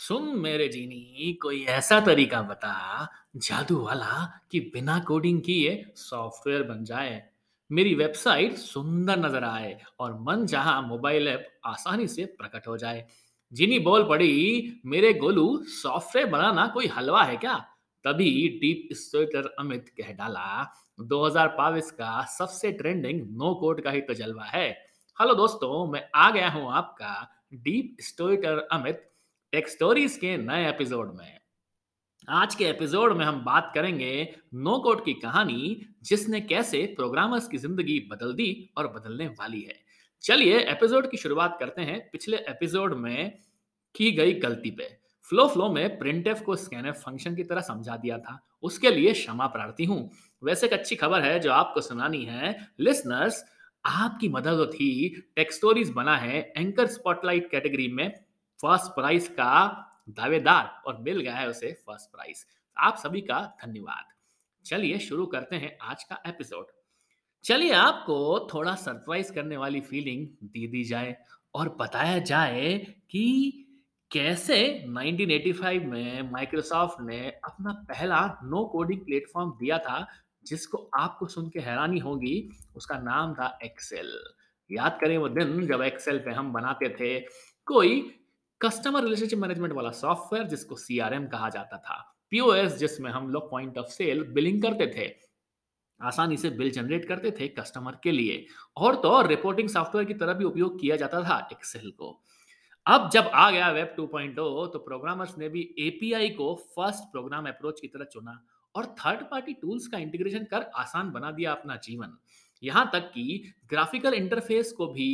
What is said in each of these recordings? सुन मेरे जीनी, कोई ऐसा तरीका बता जादू वाला कि बिना कोडिंग किए सॉफ्टवेयर बन जाए, मेरी वेबसाइट सुंदर नजर आए और मन चाहा मोबाइल ऐप आसानी से प्रकट हो जाए। जिनी बोल पड़ी, मेरे गोलू सॉफ्टवेयर बनाना कोई हलवा है क्या? तभी डीप स्टोइटर अमित कह डाला, 2022 का सबसे ट्रेंडिंग नो कोड का ही तजल्बा है। हेलो दोस्तों, मैं आ गया हूं आपका डीप स्टोइटर अमित टेक स्टोरीज के नए एपिसोड में। आज के एपिसोड में हम बात करेंगे नो कोड की कहानी, जिसने कैसे प्रोग्रामर्स की जिंदगी बदल दी और बदलने वाली है। चलिए एपिसोड की शुरुआत करते हैं पिछले एपिसोड में की गई गलती पे। फ्लो में प्रिंटफ को स्कैनफ फंक्शन की तरह समझा दिया था, उसके लिए क्षमा प्रार्थी हूं। वैसे एक अच्छी खबर है जो आपको सुनानी है लिसनर्स, आपकी मदद थी। टेक स्टोरीज बना है एंकर स्पॉटलाइट कैटेगरी में फर्स्ट प्राइज का दावेदार और मिल गया है उसे फर्स्ट प्राइज। आप सभी का धन्यवाद। चलिए शुरू करते हैं आज का एपिसोड। चलिए आपको थोड़ा सरप्राइज करने वाली फीलिंग दे दी जाए और बताया जाए कि कैसे 1985 में माइक्रोसॉफ्ट ने अपना पहला नो कोडिंग प्लेटफॉर्म दिया था, जिसको आपको सुन के हैरानी होगी। उसका नाम था एक्सेल। याद करें वो दिन जब एक्सेल पे हम बनाते थे कोई कस्टमर रिलेशनशिप मैनेजमेंट वाला सॉफ्टवेयर, जिसको सीआरएम कहा जाता था, पीओएस जिसमें हम लोग पॉइंट ऑफ सेल बिलिंग करते थे, आसानी से बिल जनरेट करते थे कस्टमर के लिए, और तो रिपोर्टिंग सॉफ्टवेयर की तरह भी उपयोग किया जाता था एक्सेल को। अब जब आ गया वेब 2.0 तो प्रोग्रामर्स ने भी एपीआई को फर्स्ट प्रोग्राम अप्रोच की तरह चुना और थर्ड पार्टी टूल्स का इंटीग्रेशन कर आसान बना दिया अपना जीवन। यहाँ तक कि ग्राफिकल इंटरफेस को भी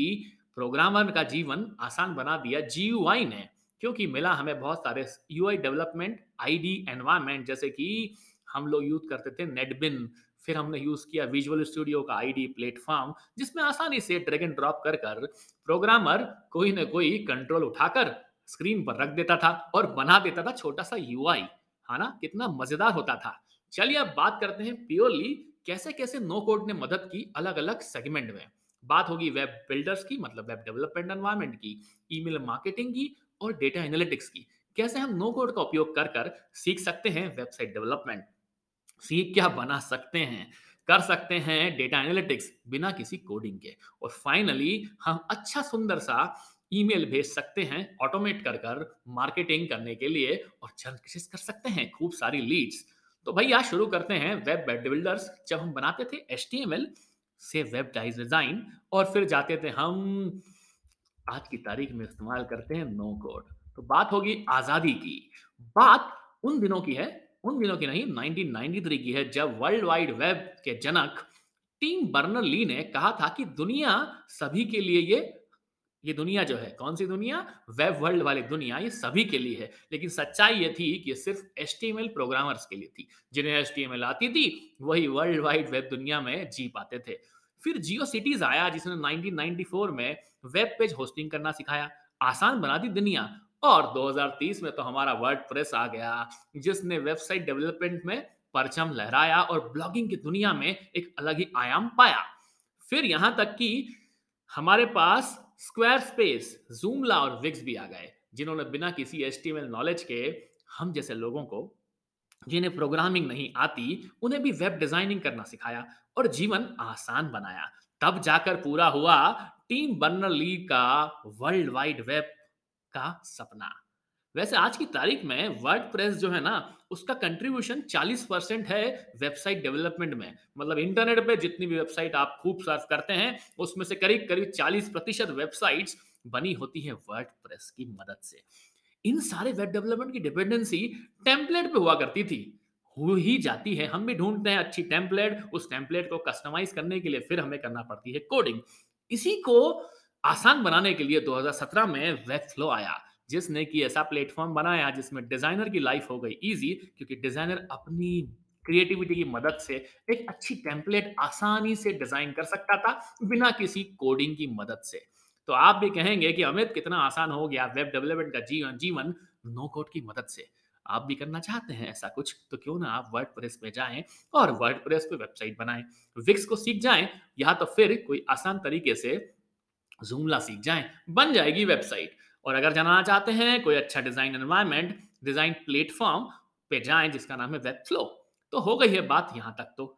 प्रोग्रामर का जीवन आसान बना दिया जीयूआई ने, क्योंकि मिला हमें बहुत सारे यूआई डेवलपमेंट आईडी एनवायरमेंट, जैसे कि हम लोग यूज करते थे नेटबिन, फिर हमने यूज किया विजुअल स्टूडियो का आईडी प्लेटफॉर्म, जिसमें आसानी से ड्रैग एंड ड्रॉप कर प्रोग्रामर कोई ना कोई कंट्रोल उठाकर स्क्रीन पर रख देता था और बना देता था छोटा सा यूआई। है ना, कितना मजेदार होता था। चलिए अब बात करते हैं प्योरली कैसे कैसे नो कोड ने मदद की अलग अलग सेगमेंट में। बात होगी वेब बिल्डर्स की, मतलब वेब डेवलपमेंट एनवायरमेंट की, ईमेल मार्केटिंग की और डेटा एनालिटिक्स की, कैसे हम नो कोड का उपयोग कर सीख सकते हैं वेबसाइट डेवलपमेंट, सीख क्या बना सकते हैं, कर सकते हैं डेटा एनालिटिक्स बिना किसी कोडिंग के, और फाइनली हम अच्छा सुंदर सा ईमेल भेज सकते हैं ऑटोमेट कर मार्केटिंग करने के लिए और जनरेट कर सकते हैं खूब सारी लीड्स। तो भैया शुरू करते हैं वेब बिल्डर्स। जब हम बनाते थे HTML से वेब डिजाइन और फिर जाते थे हम आज की तारीख में इस्तेमाल करते हैं नो कोड। तो बात होगी आजादी की। बात उन दिनों की नहीं 1993 की है, जब वर्ल्ड वाइड वेब के जनक टिम बर्नर-ली ने कहा था कि दुनिया सभी के लिए, ये दुनिया जो है, कौन सी दुनिया? वेब वर्ल्ड वाली दुनिया, ये सभी के लिए है। लेकिन सच्चाई ये थी कि ये सिर्फ HTML प्रोग्रामर्स के लिए थी। जिन्हें HTML आती थी वही वर्ल्ड वाइड वेब दुनिया में जी पाते थे। फिर जियोसिटीज आया, जिसने 1994 में वेब पेज होस्टिंग करना सिखाया, आसान बना दी दुनिया। और 2030 में तो हमारा वर्डप्रेस आ गया, जिसने वेबसाइट डेवलपमेंट में परचम लहराया और ब्लॉगिंग की दुनिया में एक अलग ही आयाम पाया। फिर यहाँ तक कि हमारे पास स्क्वायरस्पेस, जूमला और विक्स भी आ गए, जिन्होंने बिना किसी HTML नॉलेज के हम जैसे लोगों को, जिन्हें प्रोग्रामिंग नहीं आती, उन्हें भी वेब डिजाइनिंग करना सिखाया और जीवन आसान बनाया। तब जाकर पूरा हुआ टिम बर्नर-ली का वर्ल्ड वाइड वेब का सपना। वैसे आज की तारीख में वर्डप्रेस जो है ना, उसका कंट्रीब्यूशन 40% है वेबसाइट डेवलपमेंट में। मतलब इंटरनेट पे जितनी भी वेबसाइट आप खूब सर्च करते हैं, उसमें से करीब करीब 40% वेबसाइट्स बनी होती है वर्डप्रेस की मदद से। इन सारे वेब डेवलपमेंट की डिपेंडेंसी टेम्पलेट पे हुआ करती थी, हो ही जाती है। हम भी ढूंढते हैं अच्छी टेम्पलेट, उस टेम्पलेट को कस्टमाइज करने के लिए फिर हमें करना पड़ती है कोडिंग। इसी को आसान बनाने के लिए 2017 में वेबफ्लो आया, जिसने कि ऐसा प्लेटफॉर्म बनाया जिसमें डिजाइनर की लाइफ हो गई इजी, क्योंकि डिजाइनर अपनी क्रिएटिविटी की मदद से एक अच्छी टेम्पलेट आसानी से डिजाइन कर सकता था बिना किसी कोडिंग की मदद से। तो आप भी कहेंगे कि अमित कितना आसान हो गया वेब डेवलपमेंट का जीवन नो कोड की मदद से। आप भी करना चाहते हैं ऐसा कुछ, तो क्यों ना आप वर्डप्रेस पे जाएं और वर्डप्रेस पे वेबसाइट बनाएं, विक्स को सीख जाएं, या तो फिर कोई आसान तरीके से जूमला सीख जाएं, बन जाएगी वेबसाइट। और अगर जानना चाहते हैं कोई अच्छा डिजाइन एनवायरमेंट, डिजाइन प्लेटफॉर्म पे जाएं जिसका नाम है वेबफ्लो। तो हो गई है बात यहाँ तक। तो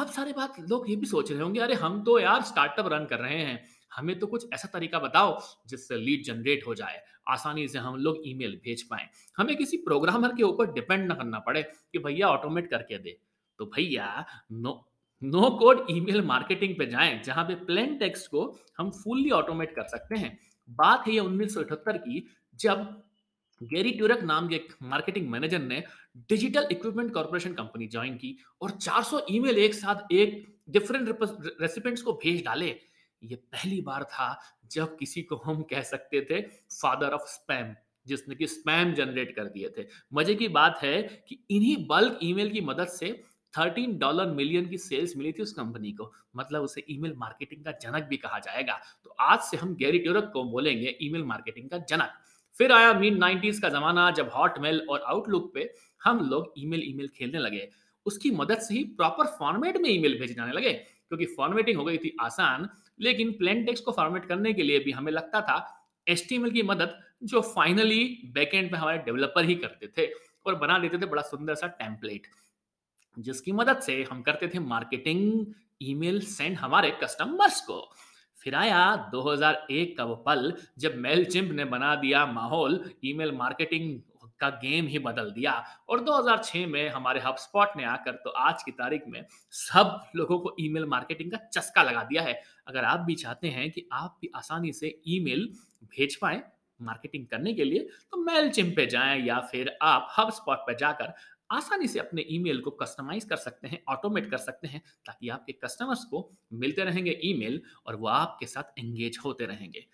आप सारे बात लोग ये भी सोच रहे होंगे, अरे हम तो यार स्टार्टअप रन कर रहे हैं, हमें तो कुछ ऐसा तरीका बताओ जिससे लीड जनरेट हो जाए, आसानी से हम लोग ईमेल भेज पाएं, हमें किसी प्रोग्रामर के ऊपर डिपेंड ना करना पड़े कि भैया ऑटोमेट करके दे। तो भैया नो कोड ईमेल मार्केटिंग पे जाएं जहां पे प्लेन टेक्स्ट को हम फुल्ली ऑटोमेट कर सकते हैं। बात है ये 1978 की, जब गैरी ट्यूरक नाम के एक मार्केटिंग मैनेजर ने digital equipment corporation company join की और 400 ईमेल एक साथ एक डिफरेंट रेसिपेंट्स को भेज डाले। ये पहली बार था जब किसी को हम कह सकते थे फादर ऑफ स्पैम, जिसने कि स्पैम जनरेट कर दिए थे। मजे की बात है कि इन्हीं बल्क ईमेल की मदद से $13 मिलियन की सेल्स मिली थी उस कंपनी को, मतलब उसे ईमेल मार्केटिंग का जनक भी कहा जाएगा। तो आज से हम गैरी ट्यूरक को बोलेंगे ईमेल मार्केटिंग का जनक। फिर आया mid-90s का जमाना, जब हॉटमेल और आउटलुक पे हम लोग ईमेल खेलने लगे। उसकी मदद से ही प्रॉपर फॉर्मेट में ईमेल भेजे जाने लगे, क्योंकि फॉर्मेटिंग हो गई थी आसान। लेकिन प्लेन टेक्स्ट को फॉर्मेट करने के लिए भी हमें लगता था HTML की मदद, जो फाइनली बैकएंड पे हमारे डेवलपर ही करते थे और बना देते थे बड़ा सुंदर सा टेम्पलेट, जिसकी मदद से हम करते थे मार्केटिंग ईमेल सेंड हमारे कस्टमर्स को। फिर आया 2001 का वो पल जब मेलचिम्प ने बना दिया माहौल, ईमेल मार्केटिंग का गेम ही बदल दिया। और 2006 में हमारे हबस्पॉट ने आकर तो आज की तारीख में सब लोगों को ईमेल मार्केटिंग का चस्का लगा दिया है। अगर आप भी चाहते हैं कि आप भी आसानी से ईमेल भेज पाएं मार्केटिंग करने के लिए, तो मेलचिम्प पे जाएं या फिर आप हबस्पॉट पर जाकर आसानी से अपने ईमेल को कस्टमाइज कर सकते हैं, ऑटोमेट कर सकते हैं, ताकि आपके कस्टमर्स को मिलते रहेंगे ईमेल और वो आपके साथ एंगेज होते रहेंगे।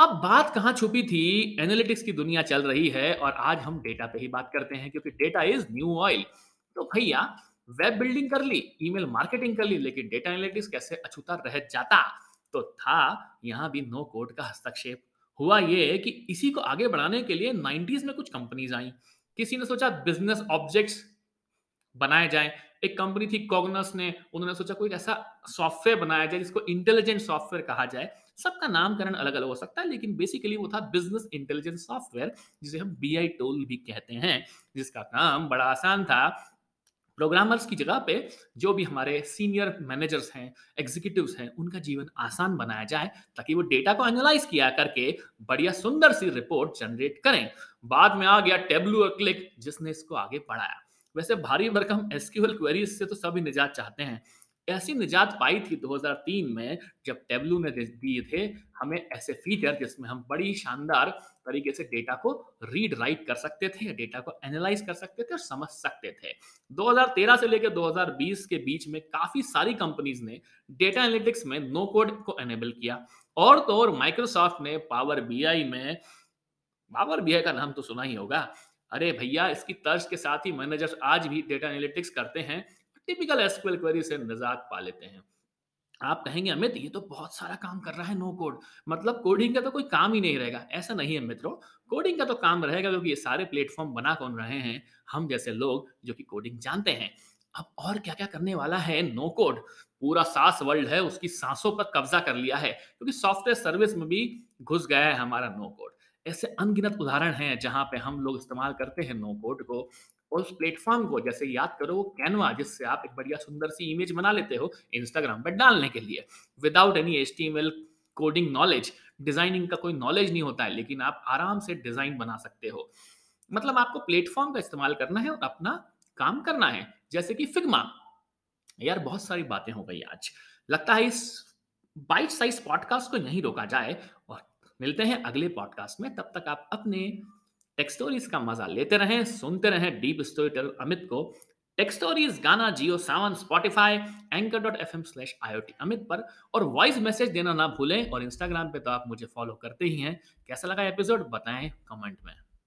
अब बात कहाँ छुपी थी, एनालिटिक्स की दुनिया चल रही है और आज हम डेटा पे ही बात करते हैं, क्योंकि डेटा इज न्यू ऑयल। तो भैया वेब बिल्डिंग कर ली, ईमेल मार्केटिंग कर ली, लेकिन डेटा एनालिटिक्स कैसे अछूता रह जाता। तो था यहाँ भी नो कोड का हस्तक्षेप। हुआ ये कि इसी को आगे बढ़ाने के लिए 90s में कुछ कंपनीज आई। किसी ने सोचा बिजनेस ऑब्जेक्ट्स बनाए जाए। एक कंपनी थी कॉग्नस ने, उन्होंने सोचा कोई ऐसा सॉफ्टवेयर बनाया जाए जिसको इंटेलिजेंट सॉफ्टवेयर कहा जाए। सबका नामकरण अलग अलग हो सकता है, लेकिन बेसिकली वो था बिजनेस इंटेलिजेंस सॉफ्टवेयर, जिसे हम BI टूल भी कहते हैं, जिसका काम बड़ा आसान था। प्रोग्रामर्स की जगह पे जो भी हमारे सीनियर मैनेजर्स हैं, एग्जीक्यूटिव्स हैं, उनका जीवन आसान बनाया जाए ताकि वो डेटा को एनालाइज किया करके बढ़िया सुंदर सी रिपोर्ट जनरेट करें। बाद में आ गया टेब्लू और क्लिक, जिसने इसको आगे बढ़ाया। वैसे भारी भरकम SQL क्वेरीज से तो सभी निजात चाहते हैं। ऐसी निजात पाई थी 2003 में जब टेब्लू ने दिए थे हमें ऐसे फीचर जिसमें हम बड़ी शानदार तरीके से डेटा को रीड राइट कर सकते थे, डेटा को एनालाइज कर सकते थे और समझ सकते थे। 2013 से लेकर 2020 के बीच में काफी सारी कंपनीज ने डेटा एनालिटिक्स में नो कोड को एनेबल किया। और तो और माइक्रोसॉफ्ट ने पावर BI का नाम तो सुना ही होगा। अरे भैया, इसकी तर्ज के साथ ही मैनेजर्स आज भी डेटा एनालिटिक्स करते हैं, टिपिकल SQL क्वेरी से निजात पा लेते हैं। आप कहेंगे अमित ये तो बहुत सारा काम कर रहा है नो कोड, मतलब कोडिंग का तो कोई काम ही नहीं रहेगा। ऐसा नहीं है मित्रों, कोडिंग का तो काम रहेगा, क्योंकि ये सारे प्लेटफॉर्म बना कौन रहे हैं, हम जैसे लोग जो कि कोडिंग जानते हैं। अब और क्या क्या करने वाला है नो कोड। पूरा सास वर्ल्ड है, उसकी सांसों पर कब्जा कर लिया है, क्योंकि सॉफ्टवेयर सर्विस में भी घुस गया है हमारा नो कोड। ऐसे अनगिनत उदाहरण हैं जहाँ पे हम लोग इस्तेमाल करते हैं नो कोड को और उस प्लेटफॉर्म को। जैसे याद करो वो कैनवा, जिससे आप एक बढ़िया सुंदर सी इमेज बना लेते हो इंस्टाग्राम पर डालने के लिए, without any HTML coding knowledge. Designing का कोई नॉलेज नहीं होता है, लेकिन आप आराम से डिजाइन बना सकते हो। मतलब आपको प्लेटफॉर्म का इस्तेमाल करना है और अपना काम करना है, जैसे कि फिग्मा। यार बहुत सारी बातें हो गई आज, लगता है इस बाइट साइज पॉडकास्ट को यहीं रोका जाए और मिलते हैं अगले पॉडकास्ट में। तब तक आप अपने टेक स्टोरीज का मजा लेते रहें, सुनते रहें डीप स्टोरीटर अमित को। Tech stories Gaana Jio Saavn, Spotify, anchor.fm/IoT Amit पर, और वॉइस मैसेज देना ना भूलें। और इंस्टाग्राम पे तो आप मुझे फॉलो करते ही हैं। कैसा लगा एपिसोड बताएं कमेंट में।